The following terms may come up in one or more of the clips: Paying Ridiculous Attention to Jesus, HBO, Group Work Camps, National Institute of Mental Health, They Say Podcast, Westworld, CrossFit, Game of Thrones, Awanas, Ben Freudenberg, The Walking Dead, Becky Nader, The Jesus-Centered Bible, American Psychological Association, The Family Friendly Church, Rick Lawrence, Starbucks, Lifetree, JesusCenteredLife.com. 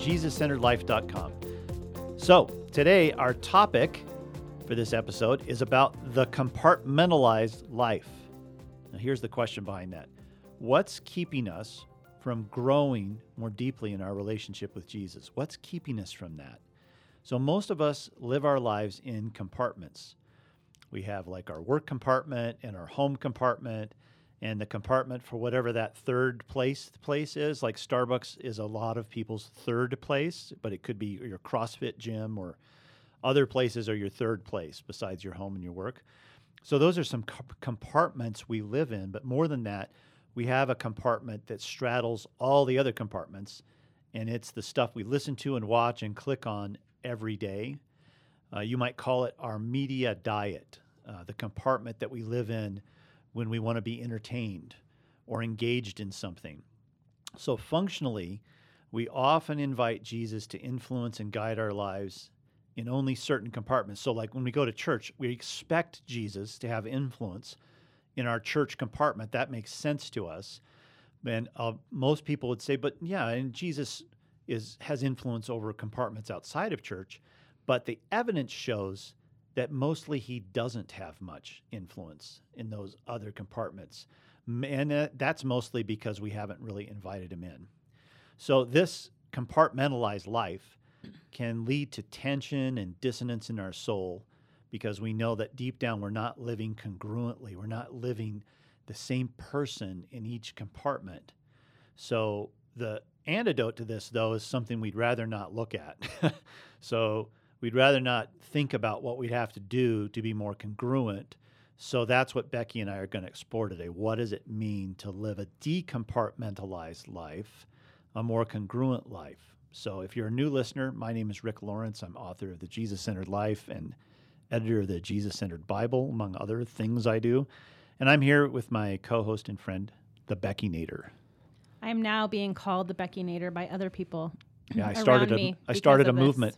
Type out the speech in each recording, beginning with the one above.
JesusCenteredLife.com. So, today, our topic for this episode is about the compartmentalized life. Now, here's the question behind that. What's keeping us from growing more deeply in our relationship with Jesus? What's keeping us from that? So most of us live our lives in compartments. We have like our work compartment and our home compartment and the compartment for whatever that third place is. Like Starbucks is a lot of people's third place, but it could be your CrossFit gym or other places are your third place besides your home and your work. So those are some compartments we live in, but more than that, we have a compartment that straddles all the other compartments, and it's the stuff we listen to and watch and click on every day. You might call it our media diet, the compartment that we live in when we want to be entertained or engaged in something. So functionally, we often invite Jesus to influence and guide our lives in only certain compartments. So like when we go to church, we expect Jesus to have influence in our church compartment. That makes sense to us. And most people would say, but yeah, and Jesus has influence over compartments outside of church, but the evidence shows that mostly he doesn't have much influence in those other compartments. And that's mostly because we haven't really invited him in. So this compartmentalized life can lead to tension and dissonance in our soul, because we know that deep down we're not living congruently. We're not living the same person in each compartment. So the antidote to this, though, is something we'd rather not look at. So we'd rather not think about what we'd have to do to be more congruent. So that's what Becky and I are going to explore today. What does it mean to live a decompartmentalized life, a more congruent life? So if you're a new listener, my name is Rick Lawrence. I'm author of The Jesus-Centered Life and editor of the Jesus-Centered Bible, among other things I do. And I'm here with my co-host and friend, the Becky Nader. I am now being called the Becky Nader by other people. Yeah, I started a movement.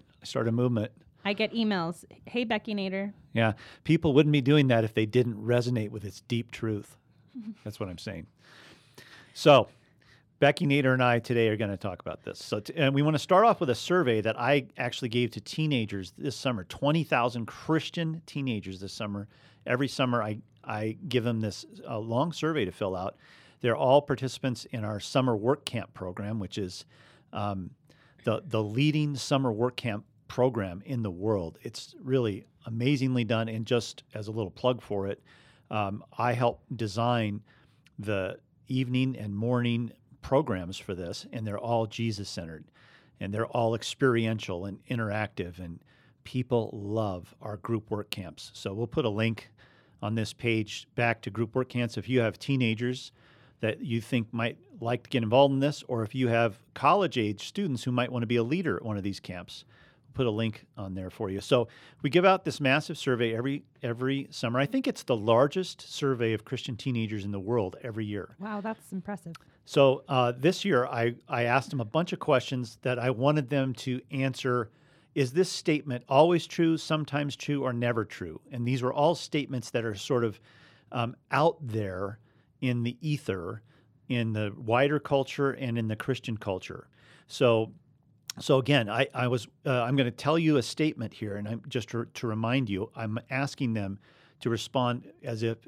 I get emails. Hey, Becky Nader. Yeah, people wouldn't be doing that if they didn't resonate with its deep truth. That's what I'm saying. So Becky Nader and I today are going to talk about this. So, and we want to start off with a survey that I actually gave to teenagers this summer, 20,000 Christian teenagers this summer. Every summer I give them this long survey to fill out. They're all participants in our summer work camp program, which is the leading summer work camp program in the world. It's really amazingly done, and just as a little plug for it, I helped design the evening and morning programs for this, and they're all Jesus-centered, and they're all experiential and interactive, and people love our group work camps. So we'll put a link on this page back to group work camps if you have teenagers that you think might like to get involved in this, or if you have college-age students who might want to be a leader at one of these camps. We'll put a link on there for you. So we give out this massive survey every summer. I think it's the largest survey of Christian teenagers in the world every year. Wow, that's impressive. So this year, I asked them a bunch of questions that I wanted them to answer. Is this statement always true, sometimes true, or never true? And these were all statements that are sort of out there in the ether, in the wider culture, and in the Christian culture. So again, I'm going to tell you a statement here, and I'm just to remind you, I'm asking them to respond as if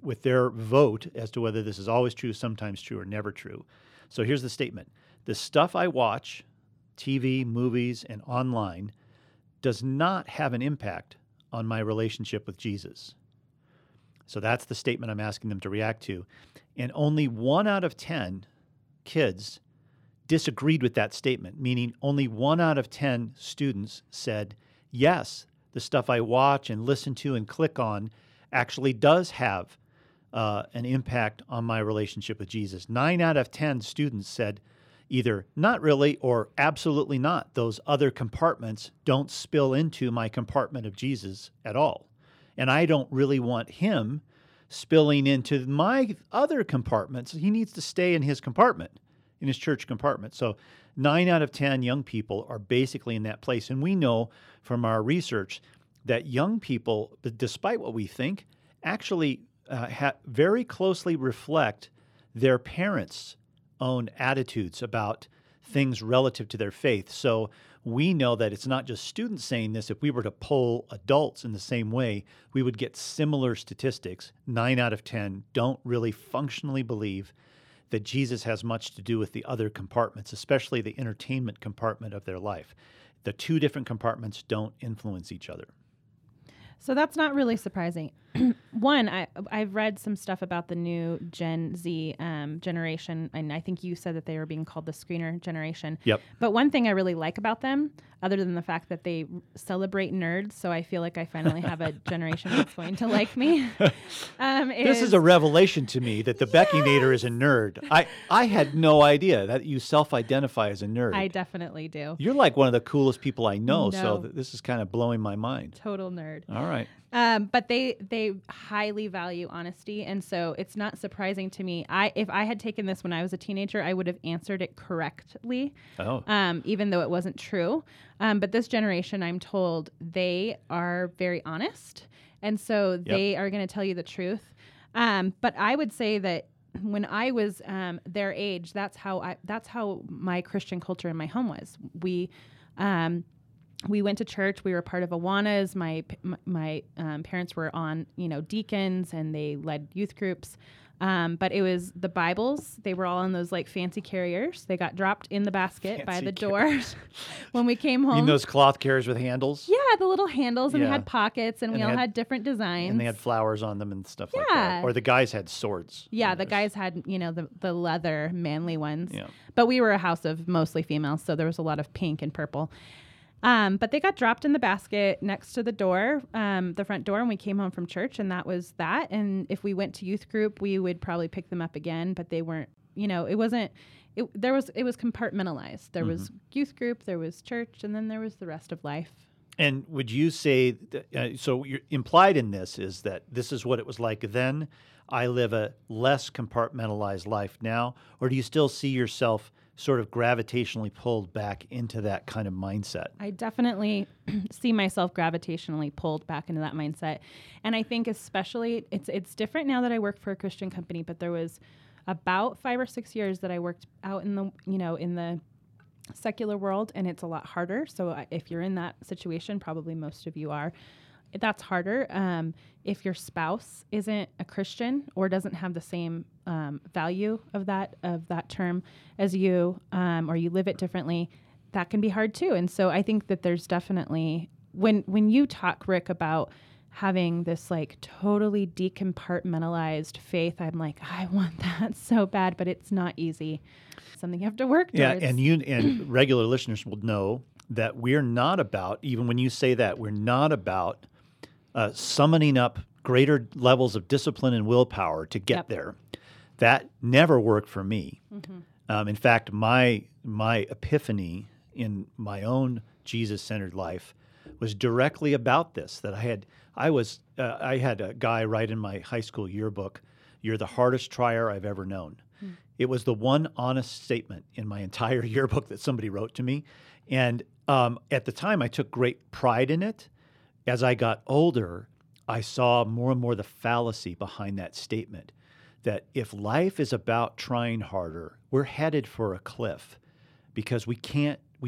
with their vote as to whether this is always true, sometimes true, or never true. So here's the statement. The stuff I watch, TV, movies, and online, does not have an impact on my relationship with Jesus. So that's the statement I'm asking them to react to. And only 1 out of 10 kids disagreed with that statement, meaning only 1 out of 10 students said, yes, the stuff I watch and listen to and click on actually does have an impact on my relationship with Jesus. 9 out of 10 students said, either not really or absolutely not. Those other compartments don't spill into my compartment of Jesus at all. And I don't really want him spilling into my other compartments. He needs to stay in his compartment, in his church compartment. So 9 out of 10 young people are basically in that place. And we know from our research that young people, despite what we think, actually very closely reflect their parents' own attitudes about things relative to their faith. So we know that it's not just students saying this. If we were to poll adults in the same way, we would get similar statistics. 9 out of 10 don't really functionally believe that Jesus has much to do with the other compartments, especially the entertainment compartment of their life. The two different compartments don't influence each other. So that's not really surprising. One, I've read some stuff about the new Gen Z generation, and I think you said that they were being called the screener generation. Yep. But one thing I really like about them, other than the fact that they celebrate nerds, so I feel like I finally have a generation that's going to like me. This is a revelation to me that the Becky Nader is a nerd. I had no idea that you self-identify as a nerd. I definitely do. You're like one of the coolest people I know, so this is kind of blowing my mind. Total nerd. All right. But they highly value honesty, and so it's not surprising to me. If I had taken this when I was a teenager, I would have answered it correctly, even though it wasn't true. But this generation, I'm told, they are very honest, and so they are going to tell you the truth. But I would say that when I was their age, that's how my Christian culture in my home was. We went to church. We were part of Awanas. My parents were on, deacons, and they led youth groups. But it was the Bibles. They were all in those fancy carriers. They got dropped in the basket by the door when we came home. You mean those cloth carriers with handles? Yeah, the little handles, and they had pockets, and we all had different designs. And they had flowers on them and stuff like that. Or the guys had swords. Yeah, the guys had, the leather manly ones. Yeah. But we were a house of mostly females, so there was a lot of pink and purple. But they got dropped in the basket next to the door, the front door, when we came home from church, and that was that. And if we went to youth group, we would probably pick them up again, but they weren't, it was compartmentalized. There was youth group, there was church, and then there was the rest of life. And would you say, so you're implied in this is that this is what it was like then, I live a less compartmentalized life now, or do you still see yourself sort of gravitationally pulled back into that kind of mindset? I definitely see myself gravitationally pulled back into that mindset. And I think especially it's different now that I work for a Christian company, but there was about 5 or 6 years that I worked out in the, in the secular world, and it's a lot harder. So if you're in that situation, probably most of you are, that's harder. If your spouse isn't a Christian or doesn't have the same value of that term as you, or you live it differently, that can be hard too. And so I think that there's definitely, when you talk, Rick, about having this totally decompartmentalized faith, I'm like, I want that so bad, but it's not easy. It's something you have to work towards. Yeah, and you and regular listeners will know that we're not about, even when you say that, we're not about summoning up greater levels of discipline and willpower to get there. That never worked for me. Mm-hmm. In fact, my epiphany in my own Jesus-centered life was directly about this. That I had a guy write in my high school yearbook, "You're the hardest trier I've ever known." Mm-hmm. It was the one honest statement in my entire yearbook that somebody wrote to me, and at the time I took great pride in it. As I got older, I saw more and more the fallacy behind that statement, that if life is about trying harder, we're headed for a cliff because we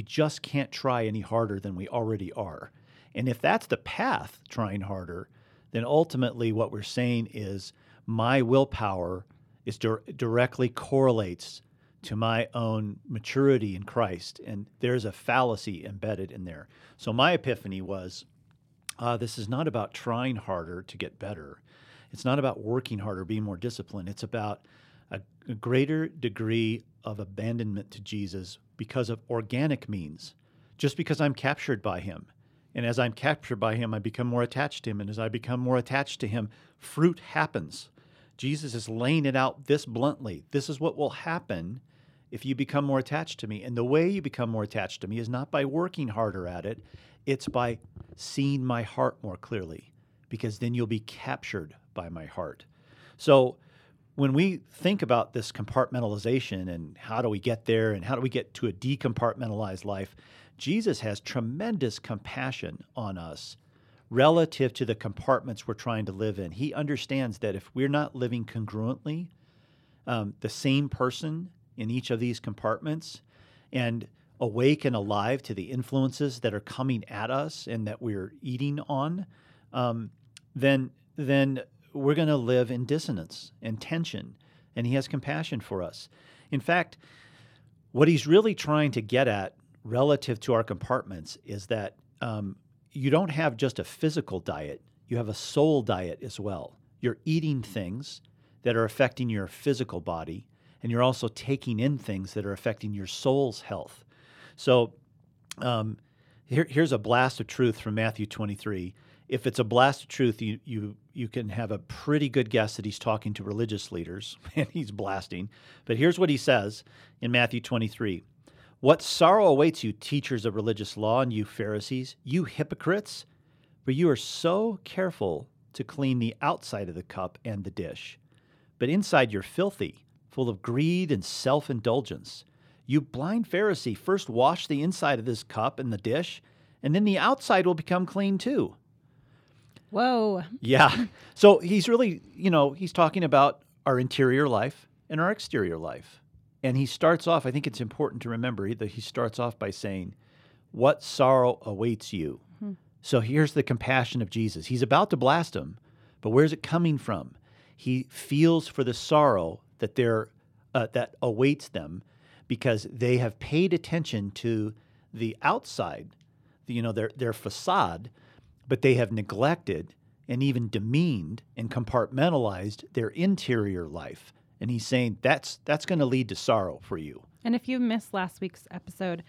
just can't try any harder than we already are. And if that's the path, trying harder, then ultimately what we're saying is my willpower is directly correlates to my own maturity in Christ, and there's a fallacy embedded in there. So my epiphany was, this is not about trying harder to get better. It's not about working harder, being more disciplined. It's about a greater degree of abandonment to Jesus because of organic means, just because I'm captured by him. And as I'm captured by him, I become more attached to him. And as I become more attached to him, fruit happens. Jesus is laying it out this bluntly. This is what will happen if you become more attached to me. And the way you become more attached to me is not by working harder at it. It's by seeing my heart more clearly, because then you'll be captured by my heart. So when we think about this compartmentalization and how do we get there and how do we get to a decompartmentalized life, Jesus has tremendous compassion on us relative to the compartments we're trying to live in. He understands that if we're not living congruently, the same person in each of these compartments, and awake and alive to the influences that are coming at us and that we're eating on, then we're going to live in dissonance and tension, and he has compassion for us. In fact, what he's really trying to get at relative to our compartments is that you don't have just a physical diet, you have a soul diet as well. You're eating things that are affecting your physical body, and you're also taking in things that are affecting your soul's health. So here's a blast of truth from Matthew 23. If it's a blast of truth, you can have a pretty good guess that he's talking to religious leaders, and he's blasting. But here's what he says in Matthew 23. "What sorrow awaits you, teachers of religious law, and you Pharisees, you hypocrites, for you are so careful to clean the outside of the cup and the dish. But inside you're filthy, full of greed and self-indulgence. You blind Pharisee, first wash the inside of this cup and the dish, and then the outside will become clean too." Whoa. Yeah. So he's really, he's talking about our interior life and our exterior life. And he starts off, I think it's important to remember that he starts off by saying, "What sorrow awaits you?" Mm-hmm. So here's the compassion of Jesus. He's about to blast him, but where's it coming from? He feels for the sorrow that awaits them, because they have paid attention to the outside, their facade, but they have neglected and even demeaned and compartmentalized their interior life. And he's saying that's going to lead to sorrow for you. And if you missed last week's episode,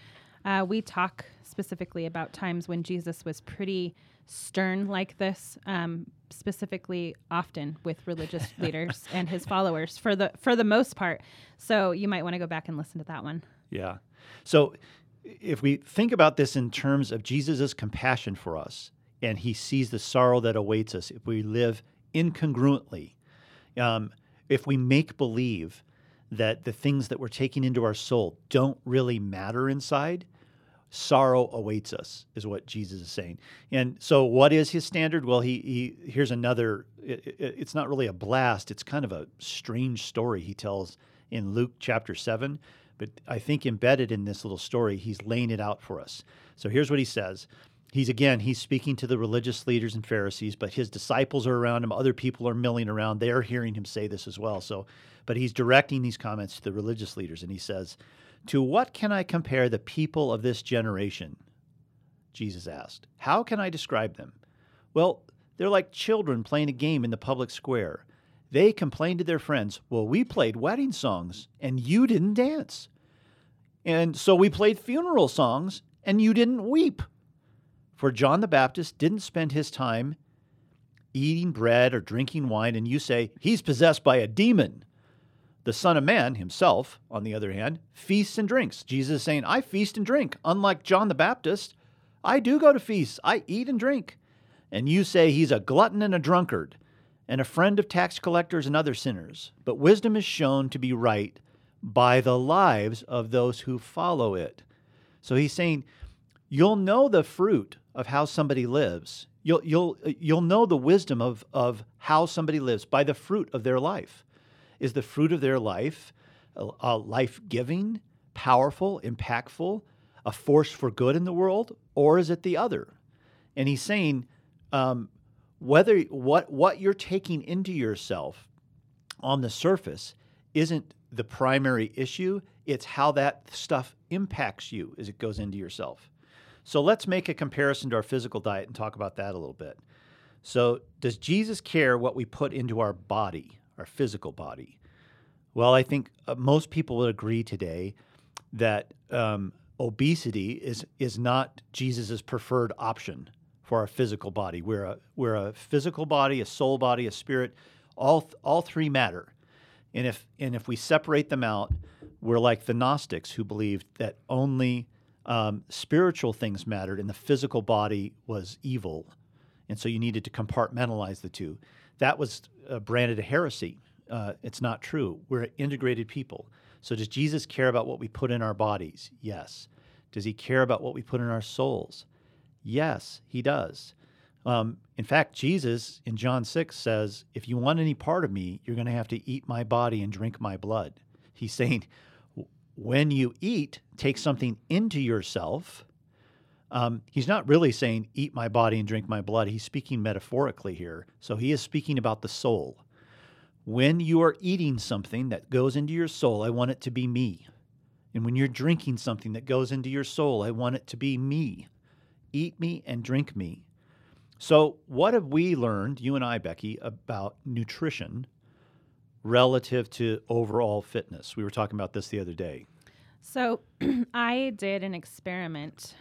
we talk specifically about times when Jesus was pretty stern like this, specifically often with religious leaders and his followers for the most part. So you might want to go back and listen to that one. Yeah. So if we think about this in terms of Jesus's compassion for us, and he sees the sorrow that awaits us if we live incongruently, if we make believe that the things that we're taking into our soul don't really matter inside, sorrow awaits us, is what Jesus is saying. And so what is his standard? Well, he here's another, it's not really a blast, it's kind of a strange story he tells in Luke chapter 7, but I think embedded in this little story, he's laying it out for us. So here's what he says. He's speaking to the religious leaders and Pharisees, but his disciples are around him. Other people are milling around. They are hearing him say this as well. But he's directing these comments to the religious leaders, and he says, "To what can I compare the people of this generation?" Jesus asked. "How can I describe them? Well, they're like children playing a game in the public square. They complained to their friends, 'Well, we played wedding songs, and you didn't dance. And so we played funeral songs, and you didn't weep.' For John the Baptist didn't spend his time eating bread or drinking wine, and you say, 'He's possessed by a demon.' The Son of Man himself, on the other hand, feasts and drinks." Jesus is saying, I feast and drink. Unlike John the Baptist, I do go to feasts. I eat and drink. "And you say he's a glutton and a drunkard and a friend of tax collectors and other sinners. But wisdom is shown to be right by the lives of those who follow it." So he's saying, you'll know the fruit of how somebody lives. You'll know the wisdom of how somebody lives by the fruit of their life. Is the fruit of their life life-giving, powerful, impactful, a force for good in the world, or is it the other? And he's saying whether what you're taking into yourself on the surface isn't the primary issue. It's how that stuff impacts you as it goes into yourself. So let's make a comparison to our physical diet and talk about that a little bit. So does Jesus care what we put into our body, our physical body? Well, I think most people would agree today that obesity is not Jesus's preferred option for our physical body. We're a physical body, a soul body, a spirit. All three matter, and if we separate them out, were like the Gnostics who believed that only spiritual things mattered and the physical body was evil. And so you needed to compartmentalize the two. That was branded a heresy. It's not true. We're integrated people. So does Jesus care about what we put in our bodies? Yes. Does he care about what we put in our souls? Yes, he does. In fact, Jesus in John 6 says, if you want any part of me, you're going to have to eat my body and drink my blood. He's saying, when you eat, take something into yourself. He's not really saying, eat my body and drink my blood. He's speaking metaphorically here. So he is speaking about the soul. When you are eating something that goes into your soul, I want it to be me. And when you're drinking something that goes into your soul, I want it to be me. Eat me and drink me. So what have we learned, you and I, Becky, about nutrition relative to overall fitness? We were talking about this the other day. So I did an experiment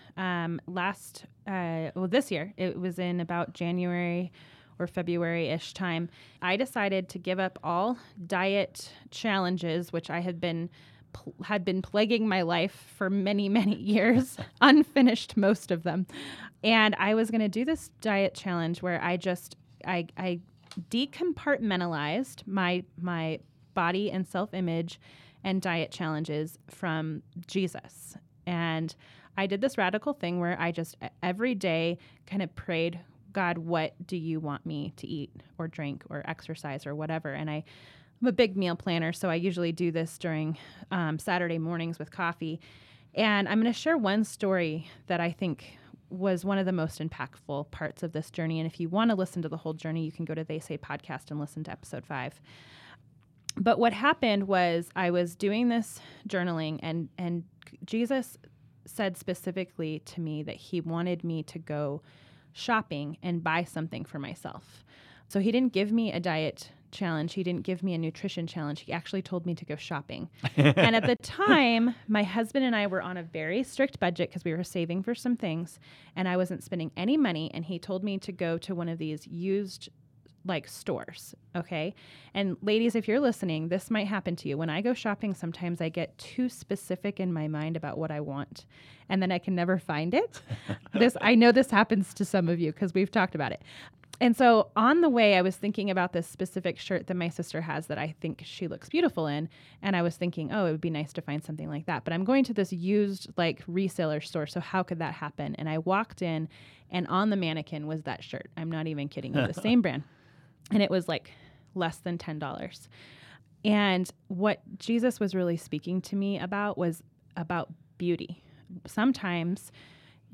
this year. It was in about January or February-ish time. I decided to give up all diet challenges, which I had been plaguing my life for many, many years, unfinished most of them. And I was going to do this diet challenge where I decompartmentalized my body and self-image and diet challenges from Jesus. And I did this radical thing where I just every day kind of prayed, God, what do you want me to eat or drink or exercise or whatever? And I'm a big meal planner, so I usually do this during Saturday mornings with coffee. And I'm going to share one story that I think was one of the most impactful parts of this journey. And if you want to listen to the whole journey, you can go to They Say Podcast and listen to episode 5. But what happened was I was doing this journaling, and Jesus said specifically to me that he wanted me to go shopping and buy something for myself. So he didn't give me a diet challenge. He didn't give me a nutrition challenge. He actually told me to go shopping. And at the time, my husband and I were on a very strict budget because we were saving for some things, and I wasn't spending any money. And he told me to go to one of these used like stores. Okay. And ladies, if you're listening, this might happen to you. When I go shopping, sometimes I get too specific in my mind about what I want, and then I can never find it. I know this happens to some of you because we've talked about it. And so on the way, I was thinking about this specific shirt that my sister has that I think she looks beautiful in. And I was thinking, oh, it would be nice to find something like that. But I'm going to this used like reseller store. So how could that happen? And I walked in, and on the mannequin was that shirt. I'm not even kidding. The same brand. And it was like less than $10. And what Jesus was really speaking to me about was about beauty. Sometimes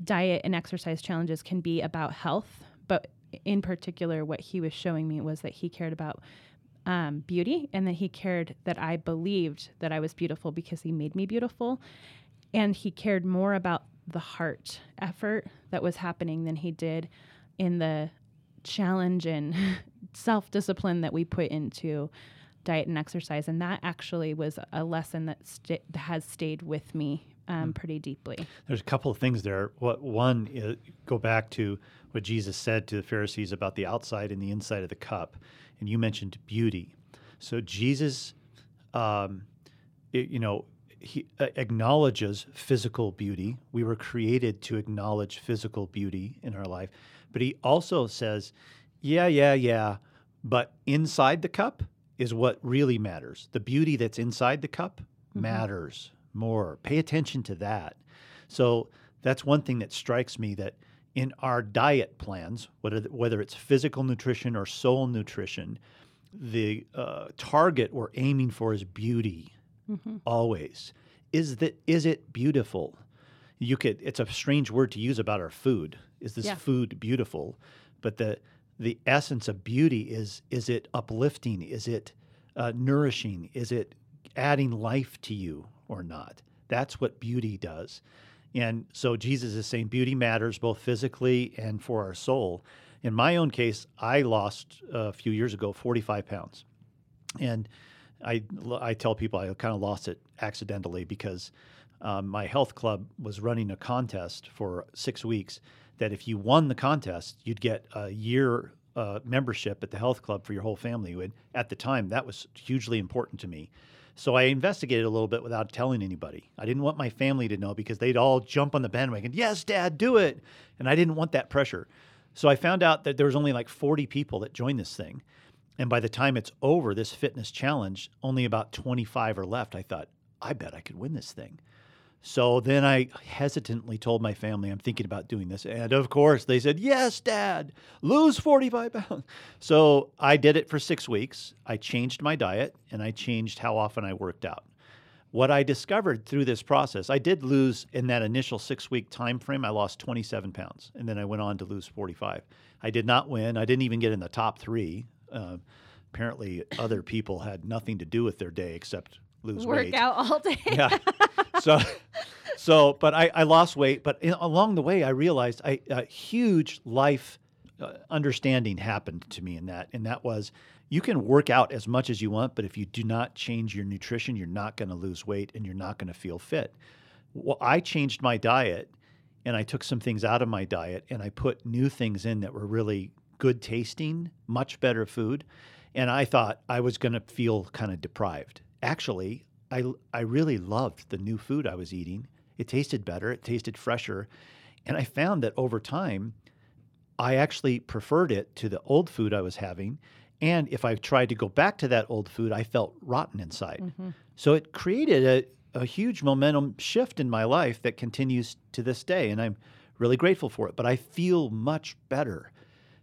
diet and exercise challenges can be about health, but in particular, what he was showing me was that he cared about beauty, and that he cared that I believed that I was beautiful because he made me beautiful. And he cared more about the heart effort that was happening than he did in the challenge and self-discipline that we put into diet and exercise. And that actually was a lesson that has stayed with me pretty deeply. There's a couple of things there. One is, go back to what Jesus said to the Pharisees about the outside and the inside of the cup. And you mentioned beauty. So Jesus, he acknowledges physical beauty. We were created to acknowledge physical beauty in our life. But he also says, but inside the cup is what really matters. The beauty that's inside the cup matters more. Pay attention to that. So that's one thing that strikes me, that in our diet plans, whether it's physical nutrition or soul nutrition, the target we're aiming for is beauty always. Is it beautiful? It's a strange word to use about our food. Is this food beautiful? But the essence of beauty is it uplifting? Is it nourishing? Is it adding life to you or not? That's what beauty does. And so Jesus is saying beauty matters both physically and for our soul. In my own case, I lost a few years ago 45 pounds. And I tell people I kind of lost it accidentally because my health club was running a contest for 6 weeks that if you won the contest, you'd get a year membership at the health club for your whole family. And at the time, that was hugely important to me So I investigated a little bit without telling anybody. I didn't want my family to know because they'd all jump on the bandwagon, yes, Dad, do it. And I didn't want that pressure. So I found out that there was only like 40 people that joined this thing. And by the time it's over, this fitness challenge, only about 25 are left. I thought, I bet I could win this thing. So then I hesitantly told my family, I'm thinking about doing this. And of course, they said, yes, Dad, lose 45 pounds. So I did it for 6 weeks. I changed my diet and I changed how often I worked out. What I discovered through this process, I did lose in that initial 6 week time frame, I lost 27 pounds. And then I went on to lose 45. I did not win. I didn't even get in the top three. Apparently, other people had nothing to do with their day except lose weight. Work out all day. Yeah. So, but I lost weight. But along the way, I realized a huge life understanding happened to me in that. And that was, you can work out as much as you want, but if you do not change your nutrition, you're not going to lose weight and you're not going to feel fit. Well, I changed my diet and I took some things out of my diet and I put new things in that were really good tasting, much better food. And I thought I was going to feel kind of deprived. Actually, I really loved the new food I was eating. It tasted better. It tasted fresher. And I found that over time, I actually preferred it to the old food I was having. And if I tried to go back to that old food, I felt rotten inside. Mm-hmm. So it created a huge momentum shift in my life that continues to this day. And I'm really grateful for it. But I feel much better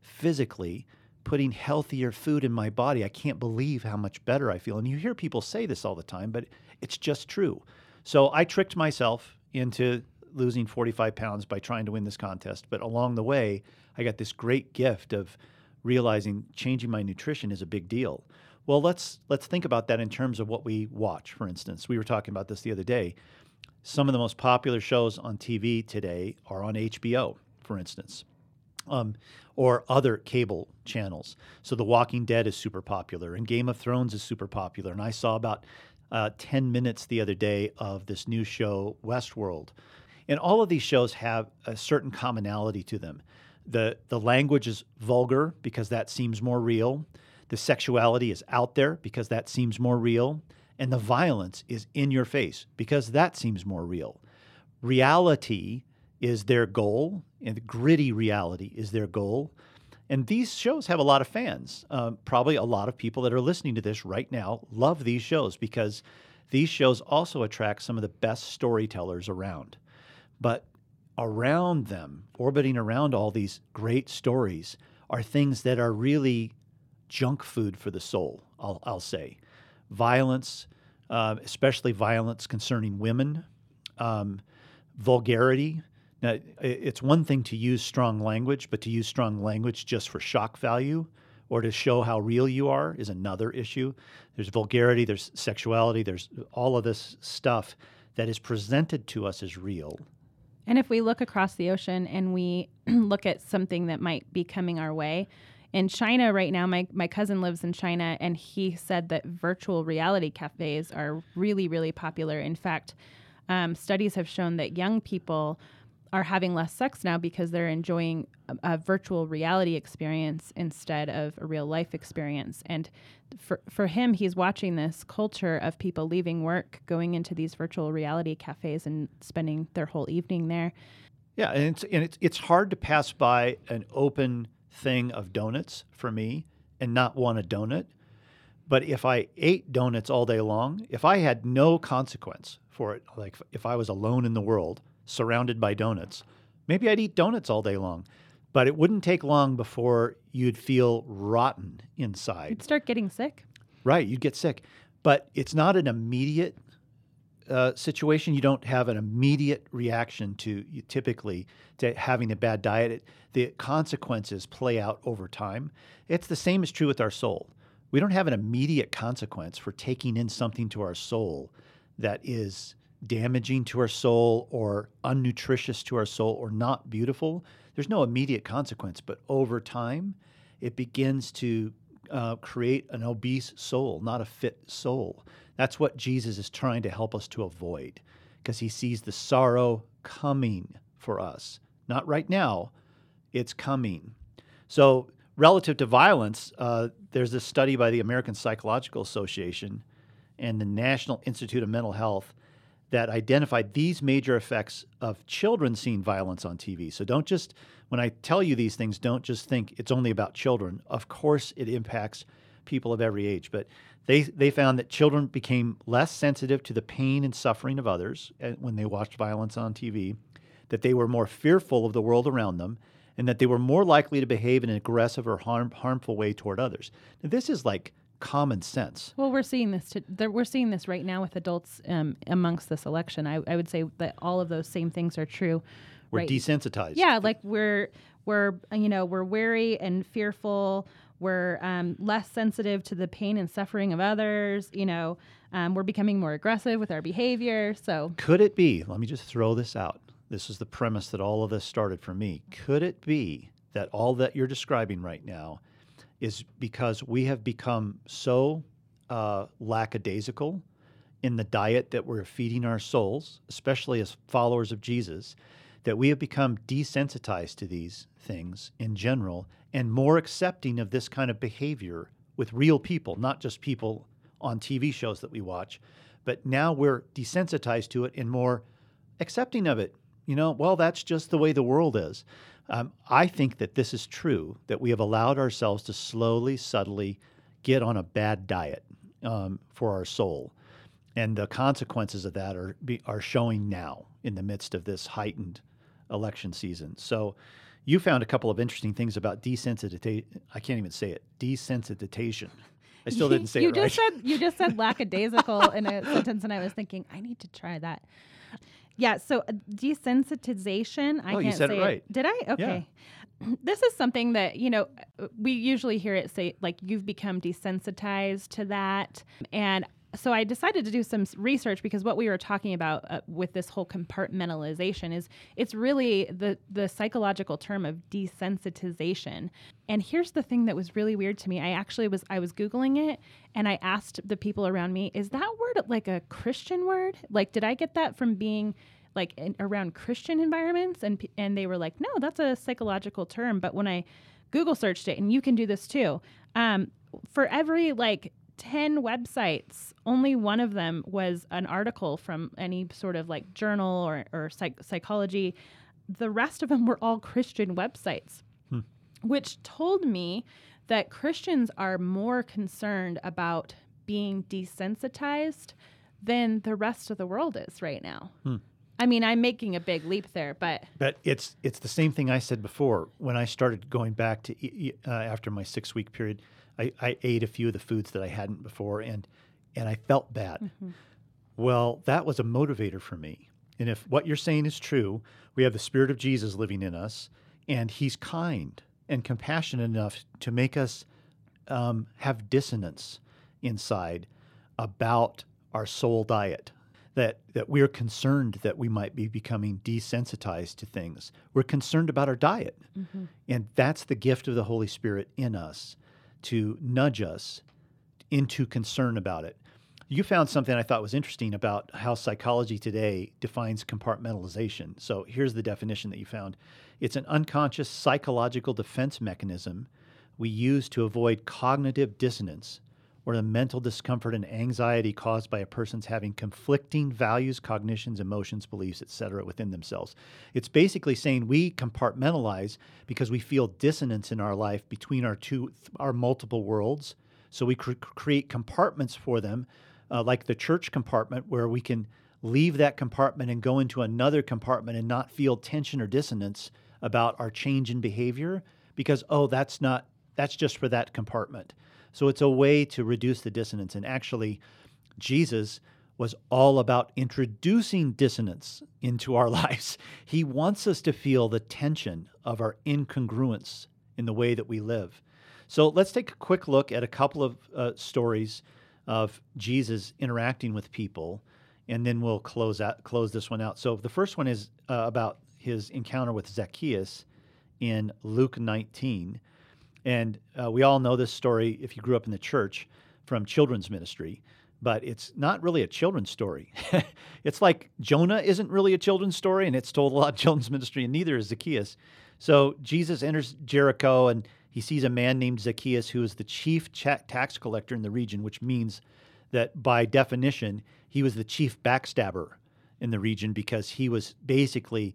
physically putting healthier food in my body. I can't believe how much better I feel. And you hear people say this all the time, but it's just true. So I tricked myself into losing 45 pounds by trying to win this contest. But along the way, I got this great gift of realizing changing my nutrition is a big deal. Well, let's think about that in terms of what we watch, for instance. We were talking about this the other day. Some of the most popular shows on TV today are on HBO, for instance. Or other cable channels. So The Walking Dead is super popular, and Game of Thrones is super popular. And I saw about 10 minutes the other day of this new show, Westworld. And all of these shows have a certain commonality to them. The language is vulgar because that seems more real. The sexuality is out there because that seems more real. And the violence is in your face because that seems more real. Reality is their goal, and gritty reality is their goal. And these shows have a lot of fans. Probably a lot of people that are listening to this right now love these shows because these shows also attract some of the best storytellers around. But around them, orbiting around all these great stories, are things that are really junk food for the soul, I'll say. Violence, especially violence concerning women, vulgarity. Now, it's one thing to use strong language, but to use strong language just for shock value or to show how real you are is another issue. There's vulgarity, there's sexuality, there's all of this stuff that is presented to us as real. And if we look across the ocean and we look at something that might be coming our way, in China right now, my cousin lives in China, and he said that virtual reality cafes are really, really popular. In fact, studies have shown that young people are having less sex now because they're enjoying a virtual reality experience instead of a real life experience. And for him, he's watching this culture of people leaving work, going into these virtual reality cafes and spending their whole evening there. Yeah, and it's hard to pass by an open thing of donuts for me and not want a donut. But if I ate donuts all day long, if I had no consequence for it, like if I was alone in the world, surrounded by donuts, maybe I'd eat donuts all day long, but it wouldn't take long before you'd feel rotten inside. You'd start getting sick. Right, you'd get sick, but it's not an immediate situation. You don't have an immediate reaction to having a bad diet. The consequences play out over time. It's the same is true with our soul. We don't have an immediate consequence for taking in something to our soul that is damaging to our soul or unnutritious to our soul or not beautiful. There's no immediate consequence, but over time, it begins to create an obese soul, not a fit soul. That's what Jesus is trying to help us to avoid because he sees the sorrow coming for us. Not right now, it's coming. So relative to violence, there's this study by the American Psychological Association and the National Institute of Mental Health that identified these major effects of children seeing violence on TV. So don't just, when I tell you these things, don't just think it's only about children. Of course it impacts people of every age, but they found that children became less sensitive to the pain and suffering of others when they watched violence on TV, that they were more fearful of the world around them, and that they were more likely to behave in an aggressive or harmful way toward others. Now, this is like common sense. Well, we're seeing this. We're seeing this right now with adults amongst this election. I would say that all of those same things are true. We're desensitized. Yeah, like we're wary and fearful. We're less sensitive to the pain and suffering of others. We're becoming more aggressive with our behavior. So could it be? Let me just throw this out. This is the premise that all of this started for me. Could it be that all that you're describing right now is because we have become so lackadaisical in the diet that we're feeding our souls, especially as followers of Jesus, that we have become desensitized to these things in general and more accepting of this kind of behavior with real people, not just people on TV shows that we watch, but now we're desensitized to it and more accepting of it. Well, that's just the way the world is. I think that this is true, that we have allowed ourselves to slowly, subtly get on a bad diet for our soul. And the consequences of that are showing now in the midst of this heightened election season. So you found a couple of interesting things about desensitization. I can't even say it. Desensitization. I still didn't say it right. You just said lackadaisical in a sentence, and I was thinking, I need to try that. Yeah, so desensitization, I can't say it. Oh, you said it right. Did I? Okay. Yeah. This is something that, we usually hear it say, like, you've become desensitized to that. And so I decided to do some research because what we were talking about with this whole compartmentalization is it's really the psychological term of desensitization. And here's the thing that was really weird to me. I was Googling it and I asked the people around me, is that word like a Christian word? Like, did I get that from being like around Christian environments? And they were like, no, that's a psychological term. But when I Google searched it, and you can do this too, for every 10 websites, only one of them was an article from any sort of journal or psychology. The rest of them were all Christian websites, which told me that Christians are more concerned about being desensitized than the rest of the world is right now. I mean, I'm making a big leap there, but... But it's the same thing I said before. When I started going back to after my 6-week period, I ate a few of the foods that I hadn't before, and I felt bad. Mm-hmm. Well, that was a motivator for me. And if what you're saying is true, we have the Spirit of Jesus living in us, and he's kind and compassionate enough to make us have dissonance inside about our soul diet, that we're concerned that we might be becoming desensitized to things. We're concerned about our diet, mm-hmm. and that's the gift of the Holy Spirit in us, to nudge us into concern about it. You found something I thought was interesting about how psychology today defines compartmentalization. So here's the definition that you found. It's an unconscious psychological defense mechanism we use to avoid cognitive dissonance or the mental discomfort and anxiety caused by a person's having conflicting values, cognitions, emotions, beliefs, etc. within themselves. It's basically saying we compartmentalize because we feel dissonance in our life between our multiple worlds. So we create compartments for them, like the church compartment, where we can leave that compartment and go into another compartment and not feel tension or dissonance about our change in behavior because, that's just for that compartment. So it's a way to reduce the dissonance. And actually, Jesus was all about introducing dissonance into our lives. He wants us to feel the tension of our incongruence in the way that we live. So let's take a quick look at a couple of stories of Jesus interacting with people, and then we'll close this one out. So the first one is about his encounter with Zacchaeus in Luke 19. And we all know this story, if you grew up in the church, from children's ministry, but it's not really a children's story. It's like Jonah isn't really a children's story, and it's told a lot of children's ministry, and neither is Zacchaeus. So Jesus enters Jericho, and he sees a man named Zacchaeus, who is the chief tax collector in the region, which means that by definition, he was the chief backstabber in the region because he was basically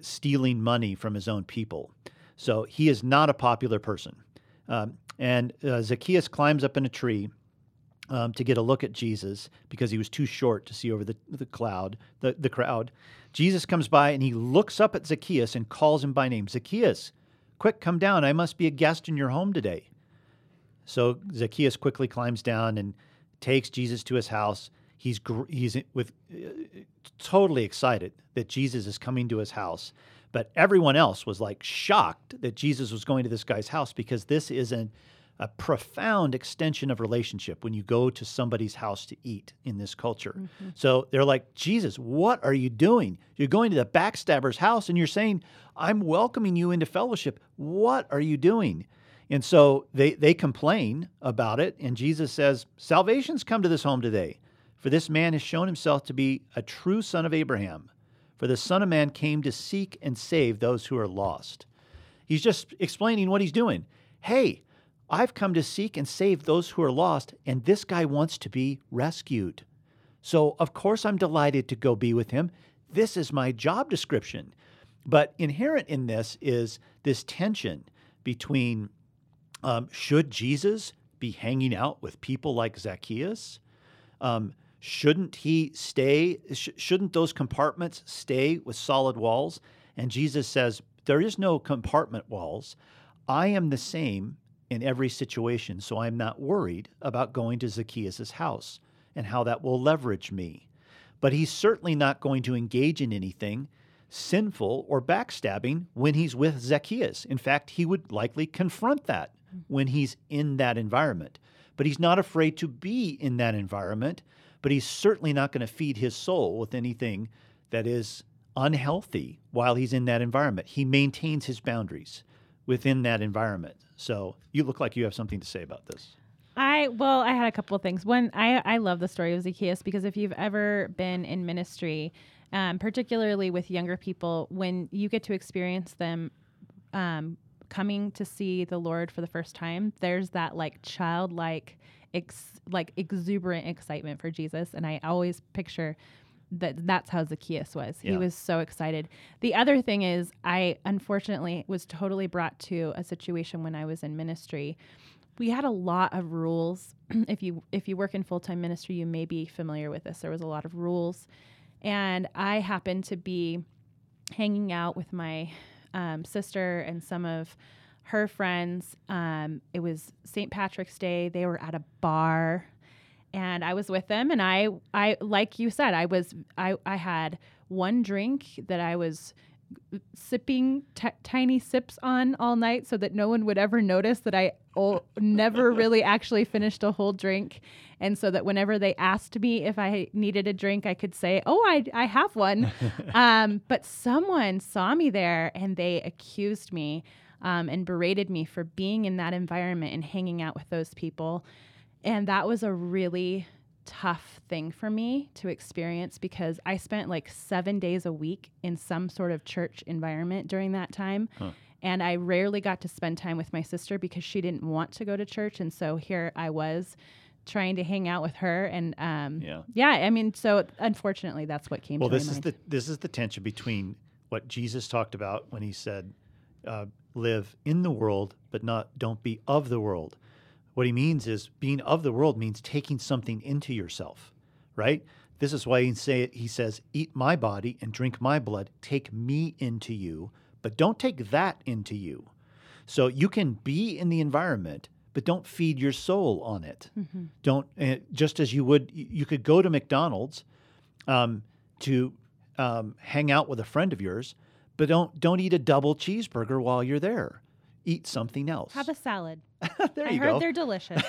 stealing money from his own people. So he is not a popular person. And Zacchaeus climbs up in a tree to get a look at Jesus because he was too short to see over the crowd. Jesus comes by and he looks up at Zacchaeus and calls him by name. Zacchaeus, quick, come down. I must be a guest in your home today. So Zacchaeus quickly climbs down and takes Jesus to his house. He's totally excited that Jesus is coming to his house. But everyone else was like shocked that Jesus was going to this guy's house because this is a profound extension of relationship when you go to somebody's house to eat in this culture. Mm-hmm. So they're like, Jesus, what are you doing? You're going to the backstabber's house and you're saying, I'm welcoming you into fellowship. What are you doing? And so they complain about it. And Jesus says, salvation's come to this home today. For this man has shown himself to be a true son of Abraham. For the Son of Man came to seek and save those who are lost. He's just explaining what he's doing. Hey, I've come to seek and save those who are lost, and this guy wants to be rescued. So, of course, I'm delighted to go be with him. This is my job description. But inherent in this is this tension between should Jesus be hanging out with people like Zacchaeus? Shouldn't he stay? Shouldn't those compartments stay with solid walls? And Jesus says, there is no compartment walls. I am the same in every situation, so I'm not worried about going to Zacchaeus' house and how that will leverage me. But he's certainly not going to engage in anything sinful or backstabbing when he's with Zacchaeus. In fact, he would likely confront that when he's in that environment. But he's not afraid to be in that environment, but he's certainly not going to feed his soul with anything that is unhealthy while he's in that environment. He maintains his boundaries within that environment. So you look like you have something to say about this. I had a couple of things. One, I love the story of Zacchaeus because if you've ever been in ministry, particularly with younger people, when you get to experience them coming to see the Lord for the first time, there's that like childlike exuberant excitement for Jesus. And I always picture that that's how Zacchaeus was. Yeah. He was so excited. The other thing is I unfortunately was totally brought to a situation when I was in ministry. We had a lot of rules. If you work in full-time ministry, you may be familiar with this. There was a lot of rules. And I happened to be hanging out with my sister and some of her friends. It was St. Patrick's Day. They were at a bar and I was with them. And I like you said, I had one drink that I was sipping tiny sips on all night so that no one would ever notice that I never really actually finished a whole drink. And so that whenever they asked me if I needed a drink, I could say, oh, I have one. But someone saw me there and they accused me and berated me for being in that environment and hanging out with those people. And that was a really tough thing for me to experience because I spent like 7 days a week in some sort of church environment during that time. Huh. And I rarely got to spend time with my sister because she didn't want to go to church. And so here I was trying to hang out with her. And so unfortunately, that's what came to my mind. Well, this is the tension between what Jesus talked about when he said, live in the world, but don't be of the world. What he means is being of the world means taking something into yourself, right? This is why he says, eat my body and drink my blood, take me into you, but don't take that into you. So you can be in the environment, but don't feed your soul on it. Mm-hmm. Just as you could go to McDonald's to hang out with a friend of yours, but don't eat a double cheeseburger while you're there. Eat something else. Have a salad. I heard they're delicious.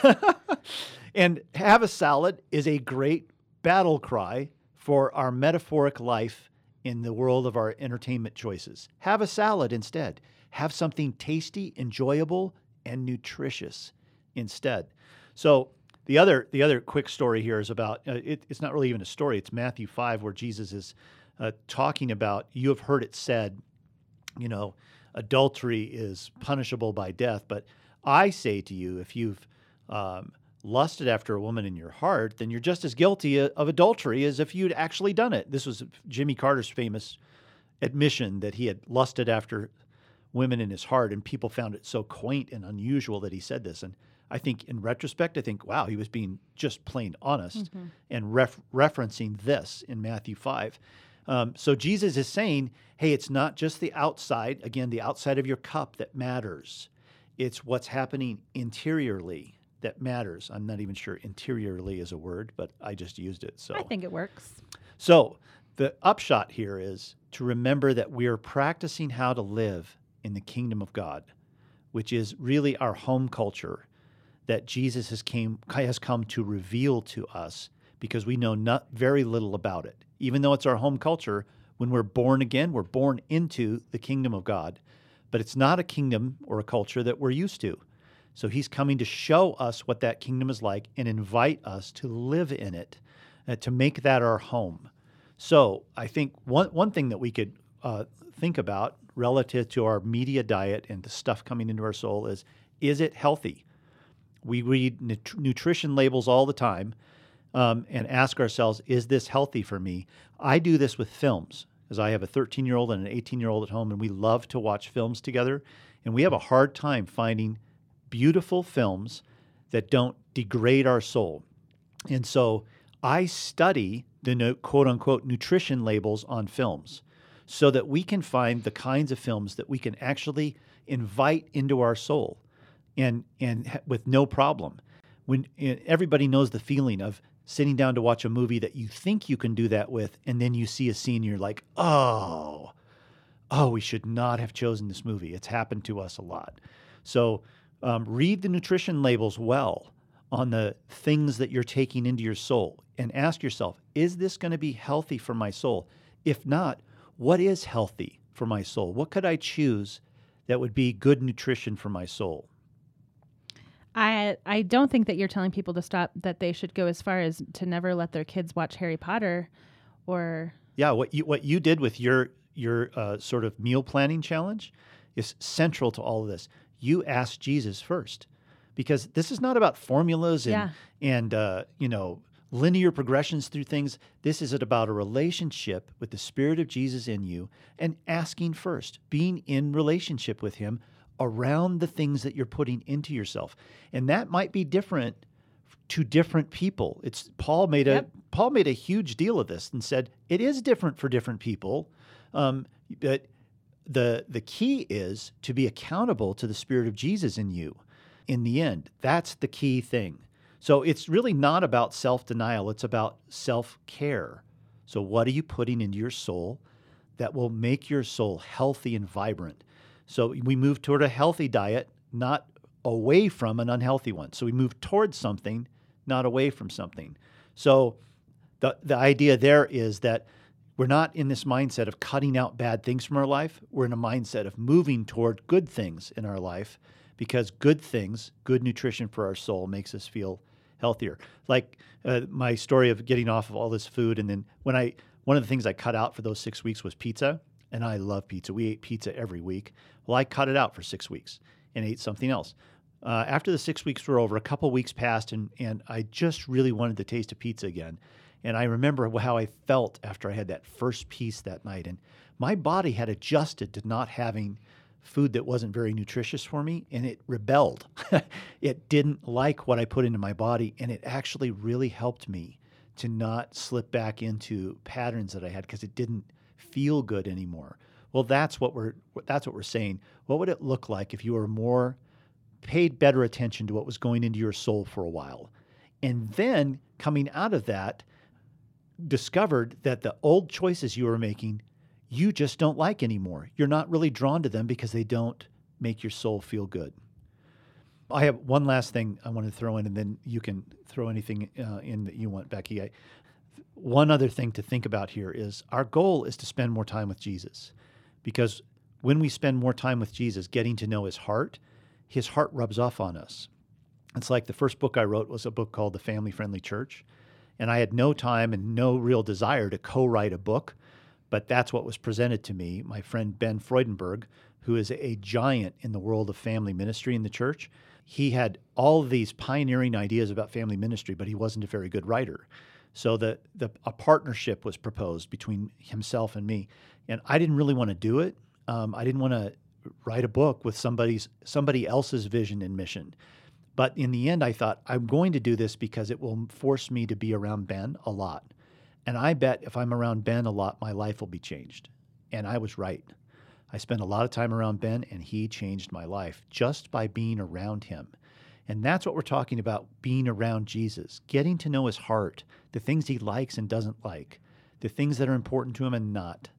And have a salad is a great battle cry for our metaphoric life in the world of our entertainment choices. Have a salad instead. Have something tasty, enjoyable, and nutritious instead. So the other quick story here is about, it's not really even a story, it's Matthew 5 where Jesus is talking about, you have heard it said, adultery is punishable by death. But I say to you, if you've lusted after a woman in your heart, then you're just as guilty of adultery as if you'd actually done it. This was Jimmy Carter's famous admission that he had lusted after women in his heart, and people found it so quaint and unusual that he said this. And I think in retrospect, I think, wow, he was being just plain honest and referencing this in Matthew 5. So Jesus is saying, hey, it's not just the outside, again, the outside of your cup that matters. It's what's happening interiorly that matters. I'm not even sure interiorly is a word, but I just used it. So I think it works. So the upshot here is to remember that we are practicing how to live in the kingdom of God, which is really our home culture that Jesus has come to reveal to us, because we know very little about it. Even though it's our home culture, when we're born again, we're born into the kingdom of God. But it's not a kingdom or a culture that we're used to. So he's coming to show us what that kingdom is like and invite us to live in it, to make that our home. So I think one thing that we could think about relative to our media diet and the stuff coming into our soul is it healthy? We read nutrition labels all the time and ask ourselves, is this healthy for me? I do this with films, because I have a 13-year-old and an 18-year-old at home, and we love to watch films together. And we have a hard time finding beautiful films that don't degrade our soul. And so I study the quote-unquote nutrition labels on films so that we can find the kinds of films that we can actually invite into our soul and with no problem. When everybody knows the feeling of sitting down to watch a movie that you think you can do that with, and then you see a scene, you're like, oh, we should not have chosen this movie. It's happened to us a lot. So read the nutrition labels well on the things that you're taking into your soul and ask yourself, is this going to be healthy for my soul? If not, what is healthy for my soul? What could I choose that would be good nutrition for my soul? I don't think that you're telling people to stop, that they should go as far as to never let their kids watch Harry Potter or... Yeah, what you did with your sort of meal planning challenge is central to all of this. You asked Jesus first, because this is not about formulas and linear progressions through things. This is about a relationship with the Spirit of Jesus in you and asking first, being in relationship with him around the things that you're putting into yourself. And that might be different to different people. It's Paul made a huge deal of this and said, it is different for different people, but the key is to be accountable to the Spirit of Jesus in you in the end. That's the key thing. So it's really not about self-denial. It's about self-care. So what are you putting into your soul that will make your soul healthy and vibrant? So we move toward a healthy diet, not away from an unhealthy one. So we move towards something, not away from something. So the idea there is that we're not in this mindset of cutting out bad things from our life. We're in a mindset of moving toward good things in our life, because good things, good nutrition for our soul, makes us feel healthier. Like my story of getting off of all this food, and then one of the things I cut out for those 6 weeks was pizza, and I love pizza. We ate pizza every week. Well, I cut it out for 6 weeks and ate something else. After the 6 weeks were over, a couple weeks passed, and I just really wanted the taste of pizza again. And I remember how I felt after I had that first piece that night. And my body had adjusted to not having food that wasn't very nutritious for me, and it rebelled. It didn't like what I put into my body, and it actually really helped me to not slip back into patterns that I had, because it didn't feel good anymore. Well, that's what we're saying. What would it look like if you were more paid better attention to what was going into your soul for a while? And then coming out of that, discovered that the old choices you were making, you just don't like anymore. You're not really drawn to them because they don't make your soul feel good. I have one last thing I want to throw in, and then you can throw anything in that you want, Becky. One other thing to think about here is our goal is to spend more time with Jesus, because when we spend more time with Jesus, getting to know his heart rubs off on us. It's like the first book I wrote was a book called The Family Friendly Church, and I had no time and no real desire to co-write a book, But that's what was presented to me. My friend Ben Freudenberg, who is a giant in the world of family ministry in the church, he had all these pioneering ideas about family ministry, but he wasn't a very good writer. So a partnership was proposed between himself and me. And I didn't really want to do it. I didn't want to write a book with somebody else's vision and mission. But in the end, I thought, I'm going to do this because it will force me to be around Ben a lot. And I bet if I'm around Ben a lot, my life will be changed. And I was right. I spent a lot of time around Ben, and he changed my life just by being around him. And that's what we're talking about, being around Jesus, getting to know his heart, the things he likes and doesn't like, the things that are important to him and not.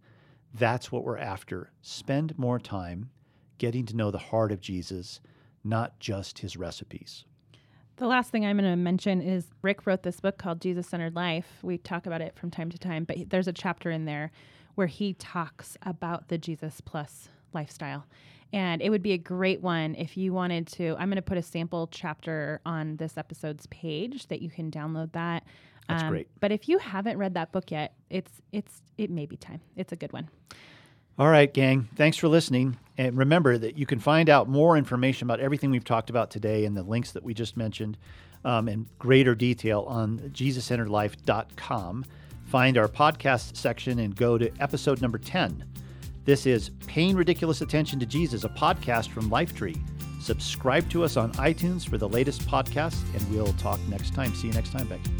That's what we're after. Spend more time getting to know the heart of Jesus, not just his recipes. The last thing I'm going to mention is Rick wrote this book called Jesus-Centered Life. We talk about it from time to time, but there's a chapter in there where he talks about the Jesus Plus lifestyle. And it would be a great one if you wanted to. I'm going to put a sample chapter on this episode's page that you can download that. That's great. But if you haven't read that book yet, it may be time. It's a good one. All right, gang. Thanks for listening. And remember that you can find out more information about everything we've talked about today and the links that we just mentioned in greater detail on JesusCenteredLife.com. Find our podcast section and go to episode number 10. This is Paying Ridiculous Attention to Jesus, a podcast from Lifetree. Subscribe to us on iTunes for the latest podcast, and we'll talk next time. See you next time, Becky.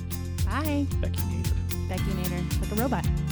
Bye. Becky Nader. Becky Nader, like a robot.